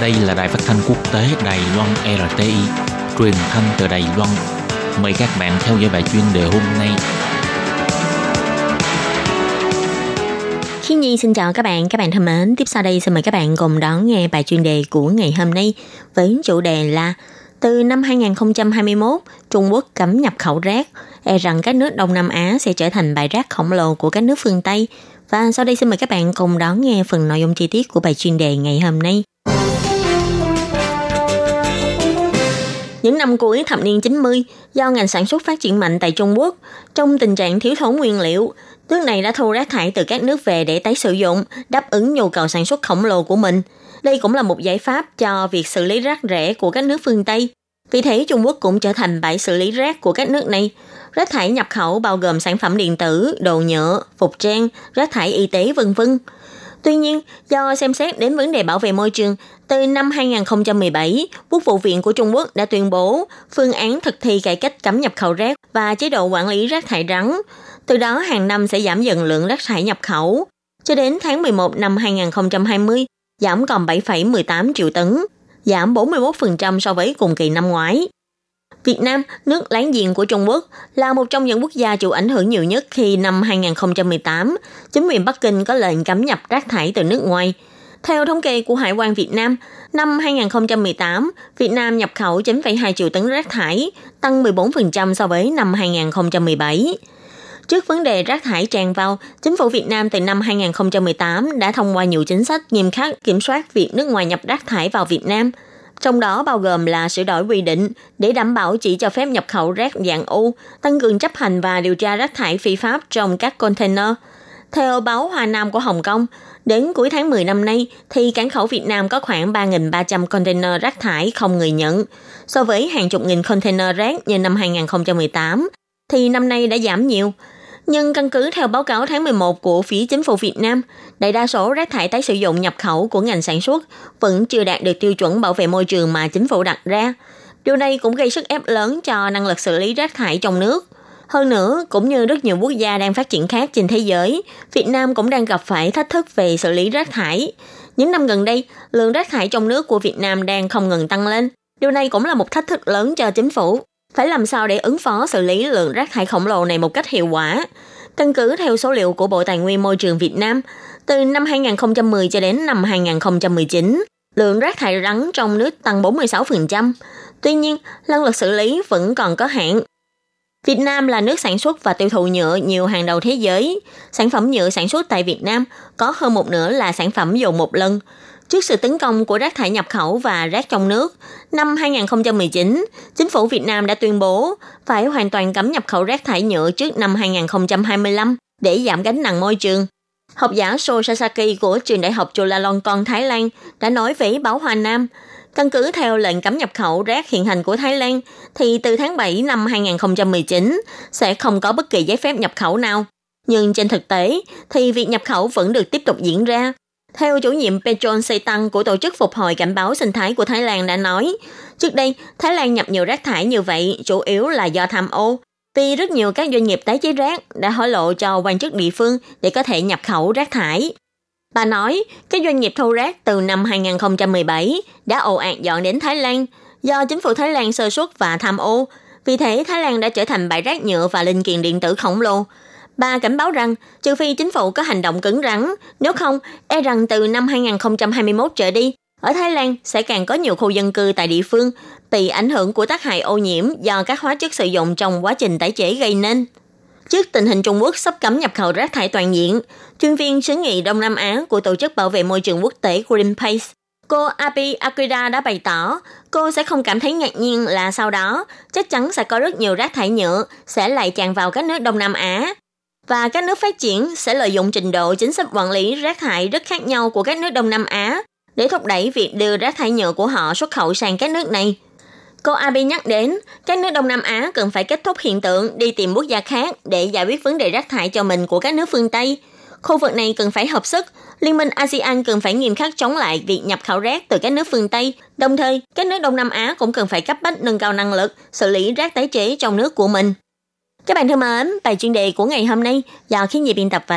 Đây là đài phát thanh quốc tế Đài Loan RTI, truyền thanh từ Đài Loan. Mời các bạn theo dõi bài chuyên đề hôm nay. Khi Nhi xin chào các bạn thân mến. Tiếp sau đây xin mời các bạn cùng đón nghe bài chuyên đề của ngày hôm nay với chủ đề là từ năm 2021, Trung Quốc cấm nhập khẩu rác, e rằng các nước Đông Nam Á sẽ trở thành bãi rác khổng lồ của các nước phương Tây. Và sau đây xin mời các bạn cùng đón nghe phần nội dung chi tiết của bài chuyên đề ngày hôm nay. Những năm cuối thập niên 90, do ngành sản xuất phát triển mạnh tại Trung Quốc, trong tình trạng thiếu thốn nguyên liệu, nước này đã thu rác thải từ các nước về để tái sử dụng, đáp ứng nhu cầu sản xuất khổng lồ của mình. Đây cũng là một giải pháp cho việc xử lý rác rẻ của các nước phương Tây. Vì thế, Trung Quốc cũng trở thành bãi xử lý rác của các nước này. Rác thải nhập khẩu bao gồm sản phẩm điện tử, đồ nhựa, phục trang, rác thải y tế, v.v. Tuy nhiên, do xem xét đến vấn đề bảo vệ môi trường, từ năm 2017, Quốc vụ viện của Trung Quốc đã tuyên bố phương án thực thi cải cách cấm nhập khẩu rác và chế độ quản lý rác thải rắn. Từ đó, hàng năm sẽ giảm dần lượng rác thải nhập khẩu. Cho đến tháng 11 năm 2020, giảm còn 7,18 triệu tấn, giảm 41% so với cùng kỳ năm ngoái. Việt Nam, nước láng giềng của Trung Quốc, là một trong những quốc gia chịu ảnh hưởng nhiều nhất khi năm 2018, chính quyền Bắc Kinh có lệnh cấm nhập rác thải từ nước ngoài. Theo thống kê của Hải quan Việt Nam, năm 2018, Việt Nam nhập khẩu 9,2 triệu tấn rác thải, tăng 14% so với năm 2017. Trước vấn đề rác thải tràn vào, chính phủ Việt Nam từ năm 2018 đã thông qua nhiều chính sách nghiêm khắc kiểm soát việc nước ngoài nhập rác thải vào Việt Nam, trong đó bao gồm là sửa đổi quy định để đảm bảo chỉ cho phép nhập khẩu rác dạng U, tăng cường chấp hành và điều tra rác thải phi pháp trong các container. Theo báo Hoa Nam của Hồng Kông, đến cuối tháng 10 năm nay thì cảng khẩu Việt Nam có khoảng 3.300 container rác thải không người nhận. So với hàng chục nghìn container rác như năm 2018, thì năm nay đã giảm nhiều. Nhưng căn cứ theo báo cáo tháng 11 của phía chính phủ Việt Nam, đại đa số rác thải tái sử dụng nhập khẩu của ngành sản xuất vẫn chưa đạt được tiêu chuẩn bảo vệ môi trường mà chính phủ đặt ra. Điều này cũng gây sức ép lớn cho năng lực xử lý rác thải trong nước. Hơn nữa, cũng như rất nhiều quốc gia đang phát triển khác trên thế giới, Việt Nam cũng đang gặp phải thách thức về xử lý rác thải. Những năm gần đây, lượng rác thải trong nước của Việt Nam đang không ngừng tăng lên. Điều này cũng là một thách thức lớn cho chính phủ. Phải làm sao để ứng phó xử lý lượng rác thải khổng lồ này một cách hiệu quả? Căn cứ theo số liệu của Bộ Tài nguyên Môi trường Việt Nam, từ năm 2010 cho đến năm 2019, lượng rác thải rắn trong nước tăng 46%. Tuy nhiên, năng lực xử lý vẫn còn có hạn. Việt Nam là nước sản xuất và tiêu thụ nhựa nhiều hàng đầu thế giới. Sản phẩm nhựa sản xuất tại Việt Nam có hơn một nửa là sản phẩm dùng một lần. Trước sự tấn công của rác thải nhập khẩu và rác trong nước, năm 2019, chính phủ Việt Nam đã tuyên bố phải hoàn toàn cấm nhập khẩu rác thải nhựa trước năm 2025 để giảm gánh nặng môi trường. Học giả Sosa Saky của trường đại học Chulalongkorn, Thái Lan đã nói với báo Hoa Nam, căn cứ theo lệnh cấm nhập khẩu rác hiện hành của Thái Lan, thì từ tháng 7 năm 2019 sẽ không có bất kỳ giấy phép nhập khẩu nào. Nhưng trên thực tế, thì việc nhập khẩu vẫn được tiếp tục diễn ra. Theo chủ nhiệm Petron Seitan của Tổ chức Phục hồi Cảnh báo Sinh thái của Thái Lan đã nói, trước đây, Thái Lan nhập nhiều rác thải như vậy chủ yếu là do tham ô, vì rất nhiều các doanh nghiệp tái chế rác đã hối lộ cho quan chức địa phương để có thể nhập khẩu rác thải. Bà nói, các doanh nghiệp thu rác từ năm 2017 đã ồ ạt dọn đến Thái Lan do chính phủ Thái Lan sơ suất và tham ô, vì thế Thái Lan đã trở thành bãi rác nhựa và linh kiện điện tử khổng lồ. Bà cảnh báo rằng, trừ phi chính phủ có hành động cứng rắn, nếu không, e rằng từ năm 2021 trở đi, ở Thái Lan sẽ càng có nhiều khu dân cư tại địa phương bị ảnh hưởng của tác hại ô nhiễm do các hóa chất sử dụng trong quá trình tái chế gây nên. Trước tình hình Trung Quốc sắp cấm nhập khẩu rác thải toàn diện, chuyên viên xứ nghị Đông Nam Á của Tổ chức Bảo vệ Môi trường Quốc tế Greenpeace, cô Abi Akira đã bày tỏ, cô sẽ không cảm thấy ngạc nhiên là sau đó, chắc chắn sẽ có rất nhiều rác thải nhựa sẽ lại tràn vào các nước Đông Nam Á. Và các nước phát triển sẽ lợi dụng trình độ chính sách quản lý rác thải rất khác nhau của các nước Đông Nam Á để thúc đẩy việc đưa rác thải nhựa của họ xuất khẩu sang các nước này. Cô Abi nhắc đến, các nước Đông Nam Á cần phải kết thúc hiện tượng đi tìm quốc gia khác để giải quyết vấn đề rác thải cho mình của các nước phương Tây. Khu vực này cần phải hợp sức, Liên minh ASEAN cần phải nghiêm khắc chống lại việc nhập khẩu rác từ các nước phương Tây. Đồng thời, các nước Đông Nam Á cũng cần phải cấp bách nâng cao năng lực xử lý rác tái chế trong nước của mình. Các bạn thân mến, bài chuyên đề của ngày hôm nay do Khiến Nhi biên tập và